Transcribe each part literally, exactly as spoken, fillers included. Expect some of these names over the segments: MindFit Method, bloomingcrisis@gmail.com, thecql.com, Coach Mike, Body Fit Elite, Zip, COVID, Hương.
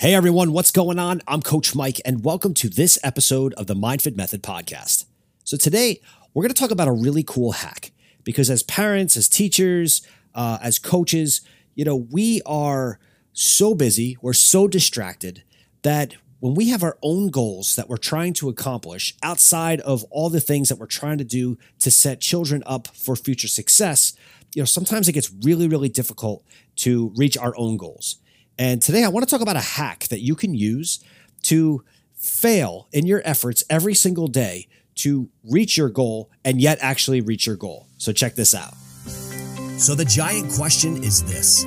Hey everyone, what's going on? I'm Coach Mike and welcome to this episode of the MindFit Method podcast. So today we're going to talk about a really cool hack because as parents, as teachers, uh, as coaches, you know, we are so busy, we're so distracted that when we have our own goals that we're trying to accomplish outside of all the things that we're trying to do to set children up for future success, you know, sometimes it gets really, really difficult to reach our own goals. And today I want to talk about a hack that you can use to fail in your efforts every single day to reach your goal and yet actually reach your goal. So check this out. So the giant question is this: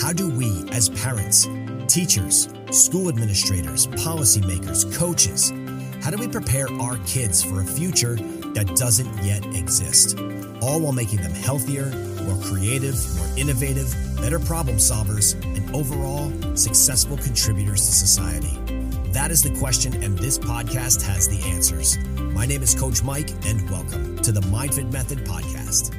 how do we as parents, teachers, school administrators, policymakers, coaches, how do we prepare our kids for a future that doesn't yet exist? All while making them healthier, more creative, more innovative, better problem solvers, and overall successful contributors to society? That is the question, and this podcast has the answers. My name is Coach Mike, and welcome to the MindFit Method podcast.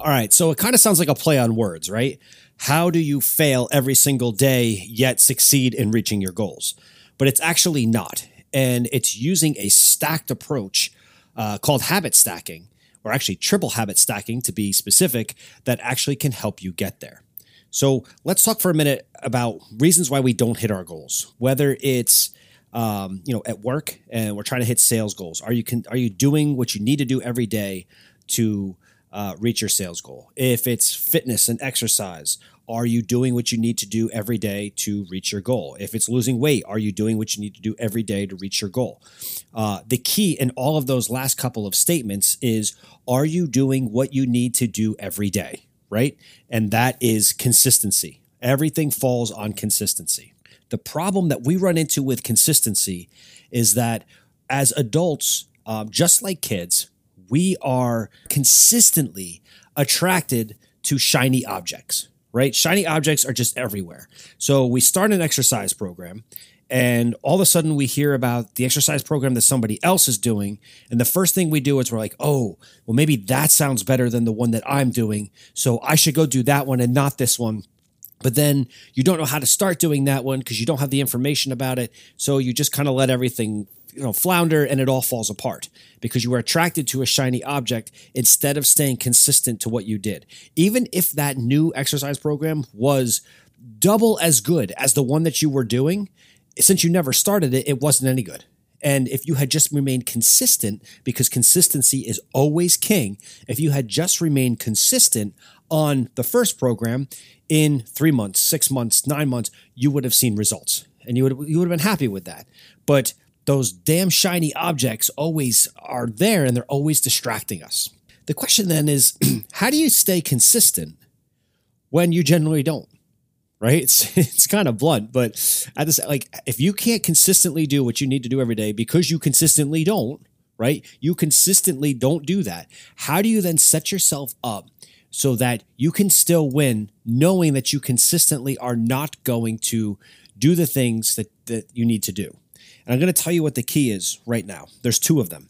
All right, so it kind of sounds like a play on words, right? How do you fail every single day yet succeed in reaching your goals? But it's actually not, and it's using a stacked approach uh, called habit stacking, or actually triple habit stacking to be specific, that actually can help you get there. So let's talk for a minute about reasons why we don't hit our goals, whether it's um, you know, at work and we're trying to hit sales goals. Are you con- are you doing what you need to do every day to uh, reach your sales goal? If it's fitness and exercise, are you doing what you need to do every day to reach your goal? If it's losing weight, are you doing what you need to do every day to reach your goal? Uh, the key in all of those last couple of statements is, are you doing what you need to do every day, right? And that is consistency. Everything falls on consistency. The problem that we run into with consistency is that as adults, um, just like kids, we are consistently attracted to shiny objects, right? Shiny objects are just everywhere. So we start an exercise program and all of a sudden we hear about the exercise program that somebody else is doing. And the first thing we do is we're like, oh, well, maybe that sounds better than the one that I'm doing. So I should go do that one and not this one. But then you don't know how to start doing that one because you don't have the information about it. So you just kind of let everything, you know, flounder, and it all falls apart because you were attracted to a shiny object instead of staying consistent to what you did. Even if that new exercise program was double as good as the one that you were doing, since you never started it, it wasn't any good. And if you had just remained consistent, because consistency is always king, if you had just remained consistent on the first program, in three months, six months, nine months, you would have seen results and you would you would have been happy with that. But those damn shiny objects always are there and they're always distracting us. The question then is, how do you stay consistent when you generally don't, right? It's it's kind of blunt, but at this, like, if you can't consistently do what you need to do every day because you consistently don't, right? You consistently don't do that. How do you then set yourself up so that you can still win knowing that you consistently are not going to do the things that, that you need to do? And I'm going to tell you what the key is right now. There's two of them.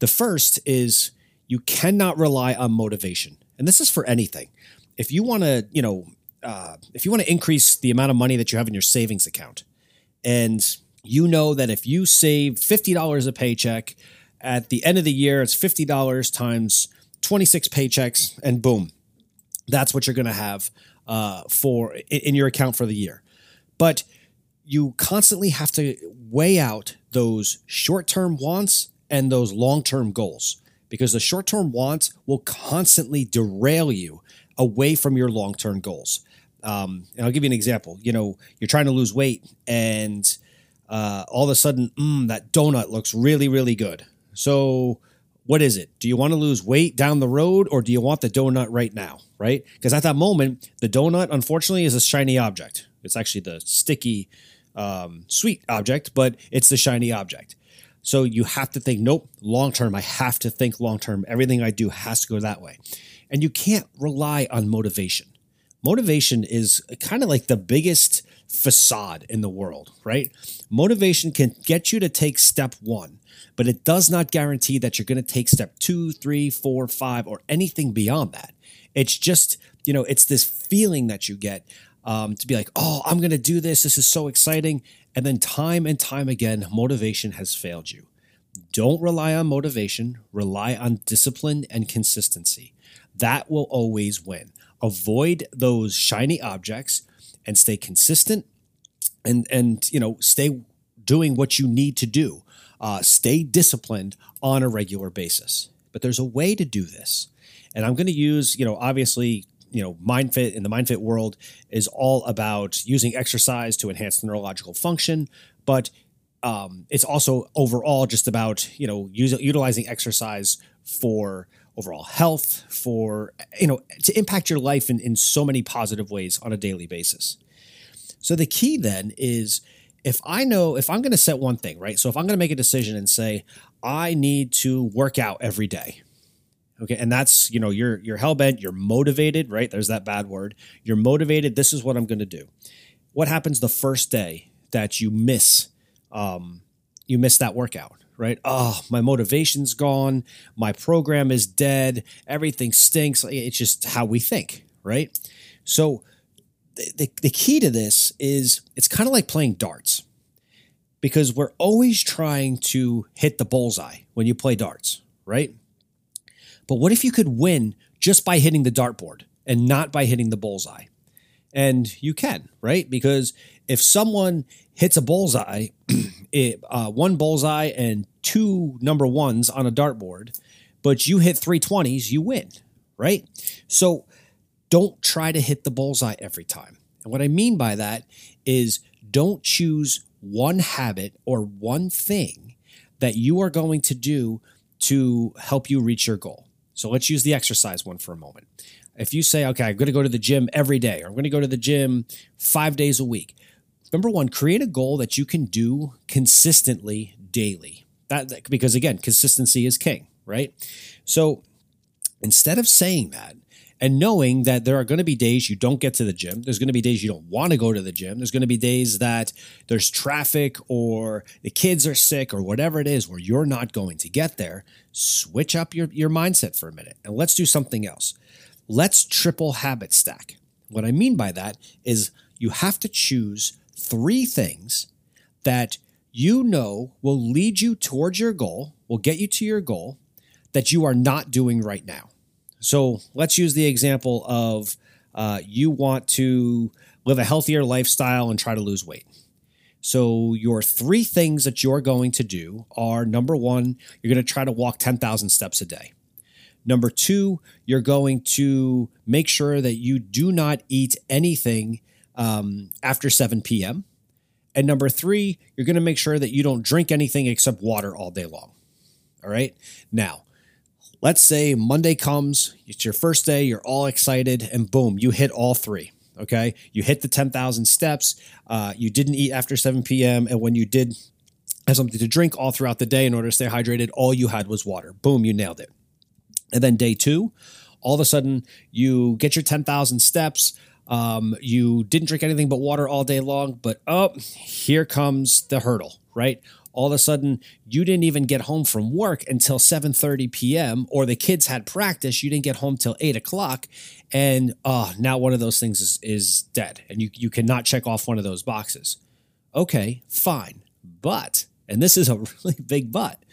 The first is you cannot rely on motivation. And this is for anything. If you want to, you know, uh, if you want to increase the amount of money that you have in your savings account, and you know that if you save fifty dollars a paycheck, at the end of the year, it's fifty dollars times twenty-six paychecks, and boom, that's what you're going to have uh, for in your account for the year. But you constantly have to weigh out those short-term wants and those long-term goals, because the short-term wants will constantly derail you away from your long-term goals. Um, and I'll give you an example. You know, you're trying to lose weight and uh, all of a sudden, mm, that donut looks really, really good. So what is it? Do you want to lose weight down the road, or do you want the donut right now, right? Because at that moment, the donut, unfortunately, is a shiny object. It's actually the sticky Um, sweet object, but it's the shiny object. So you have to think, nope, long-term. I have to think long-term. Everything I do has to go that way. And you can't rely on motivation. Motivation is kind of like the biggest facade in the world, right? Motivation can get you to take step one, but it does not guarantee that you're going to take step two, three, four, five, or anything beyond that. It's just, you know, it's this feeling that you get um, to be like, oh, I'm going to do this. This is so exciting. And then time and time again, motivation has failed you. Don't rely on motivation. Rely on discipline and consistency. That will always win. Avoid those shiny objects and stay consistent and, and you know, stay doing what you need to do. Uh, stay disciplined on a regular basis. But there's a way to do this. And I'm going to use, you know, obviously, you know, MindFit in the MindFit world is all about using exercise to enhance the neurological function. But um, it's also overall just about, you know, using utilizing exercise for overall health, for, you know, to impact your life in, in so many positive ways on a daily basis. So the key then is, if I know, if I'm going to set one thing, right? So if I'm going to make a decision and say, I need to work out every day. Okay. And that's, you know, you're, you're hellbent, you're motivated, right? There's that bad word. You're motivated. This is what I'm going to do. What happens the first day that you miss, um, you miss that workout, right? Oh, my motivation's gone. My program is dead. Everything stinks. It's just how we think, right? So The, the key to this is it's kind of like playing darts, because we're always trying to hit the bullseye when you play darts, right? But what if you could win just by hitting the dartboard and not by hitting the bullseye? And you can, right? Because if someone hits a bullseye, it, uh, one bullseye and two number ones on a dartboard, but you hit three twenties, you win, right? So don't try to hit the bullseye every time. And what I mean by that is don't choose one habit or one thing that you are going to do to help you reach your goal. So let's use the exercise one for a moment. If you say, okay, I'm going to go to the gym every day, or I'm going to go to the gym five days a week. Number one, create a goal that you can do consistently daily. That, that because again, consistency is king, right? So instead of saying that, and knowing that there are going to be days you don't get to the gym. There's going to be days you don't want to go to the gym. There's going to be days that there's traffic or the kids are sick or whatever it is where you're not going to get there. Switch up your, your mindset for a minute and let's do something else. Let's triple habit stack. What I mean by that is you have to choose three things that you know will lead you towards your goal, will get you to your goal that you are not doing right now. So let's use the example of uh, you want to live a healthier lifestyle and try to lose weight. So your three things that you're going to do are, number one, you're going to try to walk ten thousand steps a day. Number two, you're going to make sure that you do not eat anything um, after seven p.m. And number three, you're going to make sure that you don't drink anything except water all day long. All right. Now, let's say Monday comes, it's your first day, you're all excited, and boom, you hit all three, okay? You hit the ten thousand steps, uh, you didn't eat after seven p.m., and when you did have something to drink all throughout the day in order to stay hydrated, all you had was water. Boom, you nailed it. And then day two, all of a sudden, you get your ten thousand steps, um, you didn't drink anything but water all day long, but oh, here comes the hurdle, right? All of a sudden, you didn't even get home from work until seven thirty p.m. or the kids had practice. You didn't get home till eight o'clock. And uh, now one of those things is, is dead. And you, you cannot check off one of those boxes. Okay, fine. But, and this is a really big but,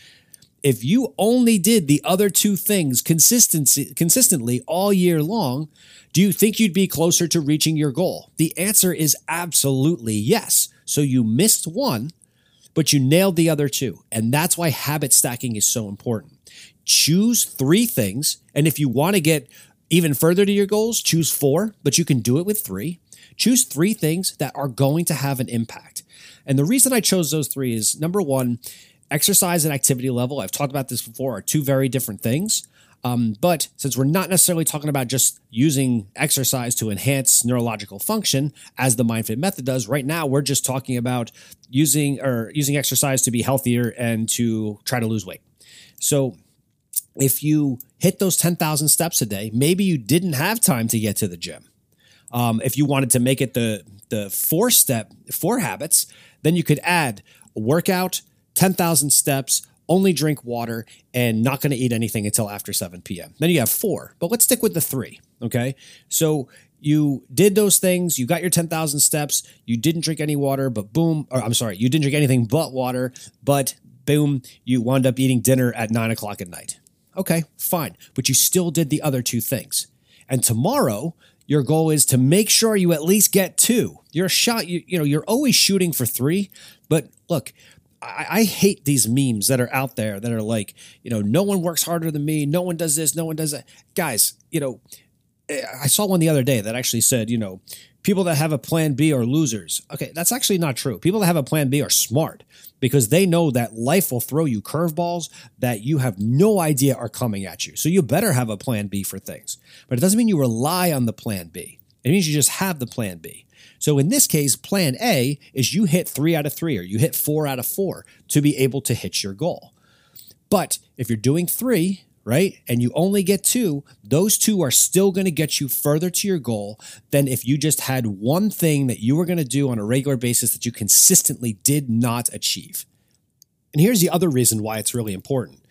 if you only did the other two things consistency, consistently all year long, do you think you'd be closer to reaching your goal? The answer is absolutely yes. So you missed one, but you nailed the other two. And that's why habit stacking is so important. Choose three things. And if you want to get even further to your goals, choose four, but you can do it with three. Choose three things that are going to have an impact. And the reason I chose those three is, number one, exercise and activity level. I've talked about this before, are two very different things. Um, but since we're not necessarily talking about just using exercise to enhance neurological function as the MindFit method does, right now we're just talking about using or using exercise to be healthier and to try to lose weight. So if you hit those ten thousand steps a day, maybe you didn't have time to get to the gym. Um, if you wanted to make it the the four step, four habits, then you could add a workout, ten thousand steps, only drink water, and not going to eat anything until after seven p.m. Then you have four, but let's stick with the three, okay? So you did those things, you got your ten thousand steps, you didn't drink any water, but boom, or I'm sorry, you didn't drink anything but water, but boom, you wound up eating dinner at nine o'clock at night. Okay, fine. But you still did the other two things. And tomorrow, your goal is to make sure you at least get two. You're a shot, you, you know, you're always shooting for three, but look, I, I hate these memes that are out there that are like, you know, no one works harder than me. No one does this. No one does that. Guys, you know, I saw one the other day that actually said, you know, people that have a plan B are losers. Okay, that's actually not true. People that have a plan B are smart because they know that life will throw you curveballs that you have no idea are coming at you. So you better have a plan B for things. But it doesn't mean you rely on the plan B. It means you just have the plan B. So in this case, plan A is you hit three out of three or you hit four out of four to be able to hit your goal. But if you're doing three, right, and you only get two, those two are still going to get you further to your goal than if you just had one thing that you were going to do on a regular basis that you consistently did not achieve. And here's the other reason why it's really important.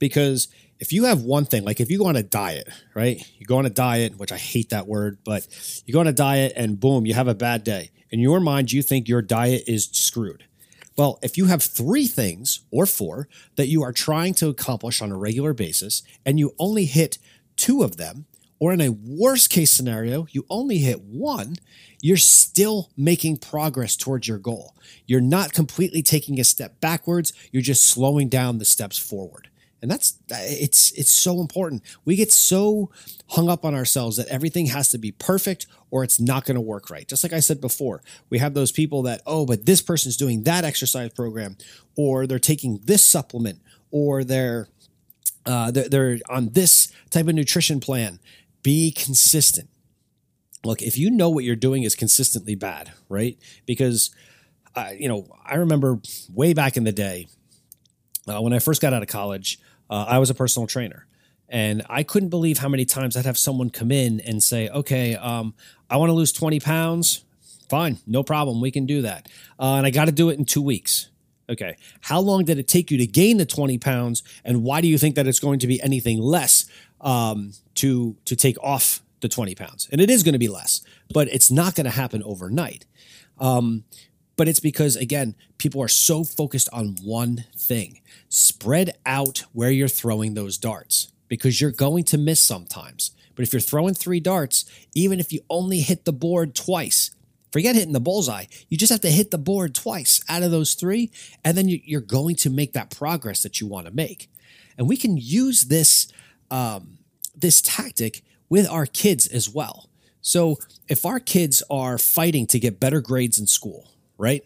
Because if you have one thing, like if you go on a diet, right? You go on a diet, which I hate that word, but you go on a diet and boom, you have a bad day. In your mind, you think your diet is screwed. Well, if you have three things or four that you are trying to accomplish on a regular basis and you only hit two of them, or in a worst case scenario, you only hit one, you're still making progress towards your goal. You're not completely taking a step backwards. You're just slowing down the steps forward. And that's, it's it's so important. We get so hung up on ourselves that everything has to be perfect or it's not going to work right. Just like I said before, we have those people that, oh, but this person's doing that exercise program, or they're taking this supplement, or they're uh, they're, they're on this type of nutrition plan. Be consistent. Look, if you know what you're doing is consistently bad, right? Because, uh, you know, I remember way back in the day, Uh, when I first got out of college, uh, I was a personal trainer, and I couldn't believe how many times I'd have someone come in and say, okay, um, I want to lose twenty pounds. Fine. No problem. We can do that. Uh, and I got to do it in two weeks. Okay. How long did it take you to gain the twenty pounds? And why do you think that it's going to be anything less um, to, to take off the twenty pounds? And it is going to be less, but it's not going to happen overnight. Um, But it's because, again, people are so focused on one thing. Spread out where you're throwing those darts, because you're going to miss sometimes. But if you're throwing three darts, even if you only hit the board twice, forget hitting the bullseye. You just have to hit the board twice out of those three, and then you're going to make that progress that you want to make. And we can use this, um, this tactic with our kids as well. So if our kids are fighting to get better grades in school, right?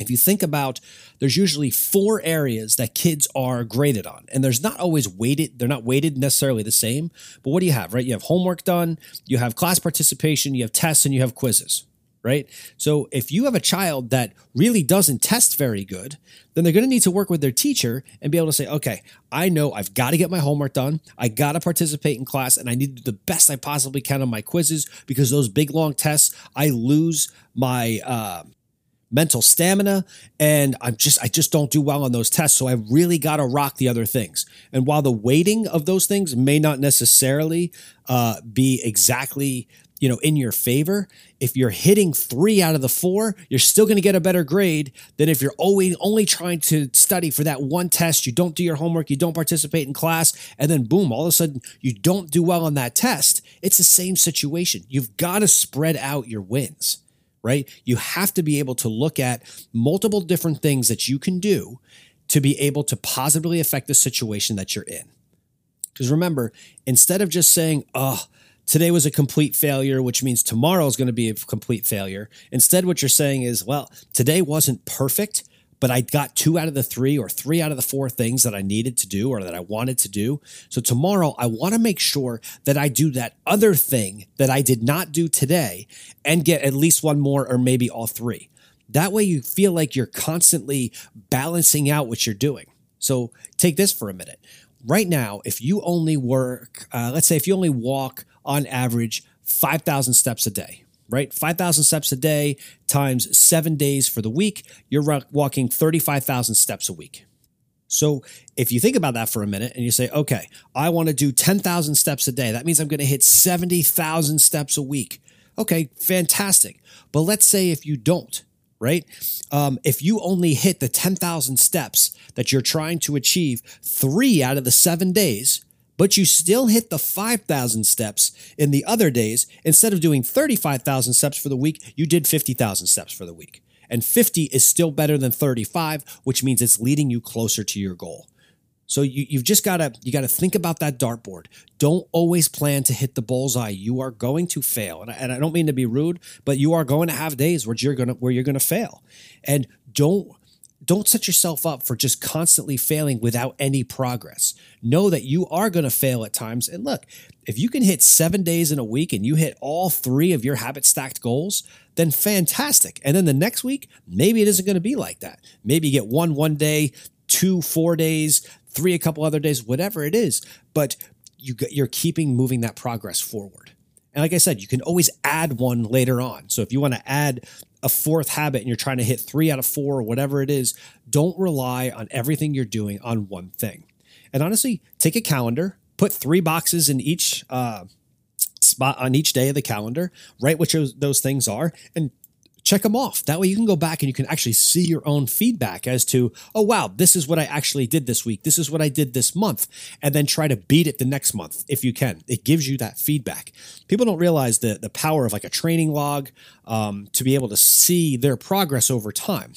If you think about, there's usually four areas that kids are graded on, and there's not always weighted. They're not weighted necessarily the same, but what do you have, right? You have homework done, you have class participation, you have tests, and you have quizzes, right? So if you have a child that really doesn't test very good, then they're going to need to work with their teacher and be able to say, okay, I know I've got to get my homework done. I got to participate in class, and I need to do the best I possibly can on my quizzes, because those big, long tests, I lose my, uh, mental stamina, and I'm just, I just don't do well on those tests. So I really got to rock the other things. And while the weighting of those things may not necessarily uh, be exactly, you know, in your favor, if you're hitting three out of the four, you're still going to get a better grade than if you're always only trying to study for that one test. You don't do your homework, you don't participate in class, and then boom, all of a sudden you don't do well on that test. It's the same situation. You've got to spread out your wins, right? You have to be able to look at multiple different things that you can do to be able to positively affect the situation that you're in. Because remember, instead of just saying, oh, today was a complete failure, which means tomorrow is going to be a complete failure. Instead, what you're saying is, well, today wasn't perfect, but I got two out of the three or three out of the four things that I needed to do or that I wanted to do. So tomorrow I want to make sure that I do that other thing that I did not do today and get at least one more or maybe all three. That way you feel like you're constantly balancing out what you're doing. So take this for a minute. Right now, if you only work, uh, let's say if you only walk on average five thousand steps a day, right? five thousand steps a day times seven days for the week, you're walking thirty-five thousand steps a week. So if you think about that for a minute and you say, okay, I want to do ten thousand steps a day. That means I'm going to hit seventy thousand steps a week. Okay, fantastic. But let's say if you don't, right? Um, if you only hit the ten thousand steps that you're trying to achieve three out of the seven days, but you still hit the five thousand steps in the other days, instead of doing thirty-five thousand steps for the week, you did fifty thousand steps for the week. And fifty is still better than thirty-five, which means it's leading you closer to your goal. So you, you've just got to you got to think about that dartboard. Don't always plan to hit the bullseye. You are going to fail, and I, and I don't mean to be rude, but you are going to have days where you're gonna where you're gonna fail, and don't don't set yourself up for just constantly failing without any progress. Know that you are going to fail at times, and look, if you can hit seven days in a week and you hit all three of your habit stacked goals, then fantastic. And then the next week, maybe it isn't going to be like that. Maybe you get one one day, two four days. Three, a couple other days, whatever it is, but you, you're keeping moving that progress forward. And like I said, you can always add one later on. So if you want to add a fourth habit and you're trying to hit three out of four or whatever it is, don't rely on everything you're doing on one thing. And honestly, take a calendar, put three boxes in each uh, spot on each day of the calendar, write what those, those things are, and check them off. That way you can go back and you can actually see your own feedback as to, oh, wow, this is what I actually did this week. This is what I did this month. And then try to beat it the next month if you can. It gives you that feedback. People don't realize the, the power of like a training log um, to be able to see their progress over time.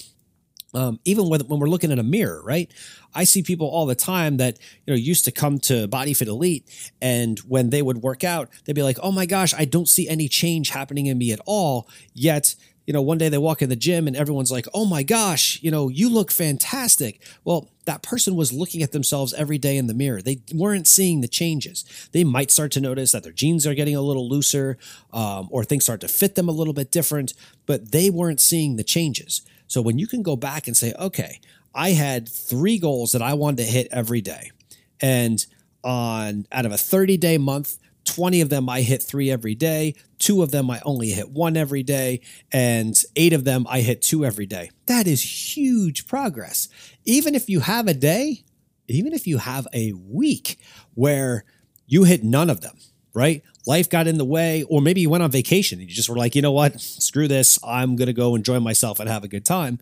Um, even when, when we're looking in a mirror, right? I see people all the time that, you know, used to come to Body Fit Elite, and when they would work out, they'd be like, oh my gosh, I don't see any change happening in me at all. Yet, you know, one day they walk in the gym and everyone's like, oh my gosh, you know, you look fantastic. Well, that person was looking at themselves every day in the mirror. They weren't seeing the changes. They might start to notice that their jeans are getting a little looser, um, or things start to fit them a little bit different, but they weren't seeing the changes. So when you can go back and say, okay, I had three goals that I wanted to hit every day. And on out of a thirty-day month, twenty of them I hit three every day, two of them I only hit one every day, and eight of them I hit two every day. That is huge progress. Even if you have a day, even if you have a week where you hit none of them, right? Life got in the way, or maybe you went on vacation and you just were like, you know what, screw this, I'm going to go enjoy myself and have a good time.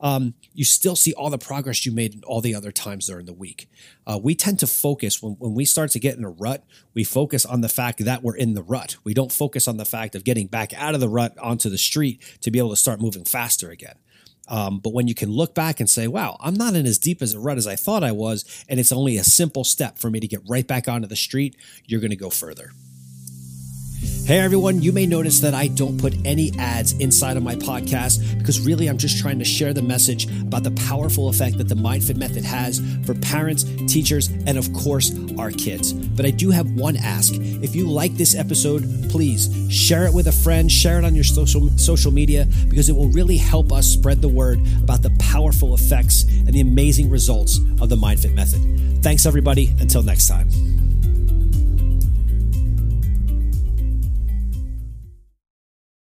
Um, you still see all the progress you made all the other times during the week. Uh, we tend to focus, when, when we start to get in a rut, we focus on the fact that we're in the rut. We don't focus on the fact of getting back out of the rut onto the street to be able to start moving faster again. Um, but when you can look back and say, wow, I'm not in as deep as a rut as I thought I was, and it's only a simple step for me to get right back onto the street, you're going to go further. Hey everyone, you may notice that I don't put any ads inside of my podcast because really I'm just trying to share the message about the powerful effect that the MindFit Method has for parents, teachers, and of course our kids. But I do have one ask. If you like this episode, please share it with a friend, share it on your social, social media, because it will really help us spread the word about the powerful effects and the amazing results of the MindFit Method. Thanks everybody. Until next time.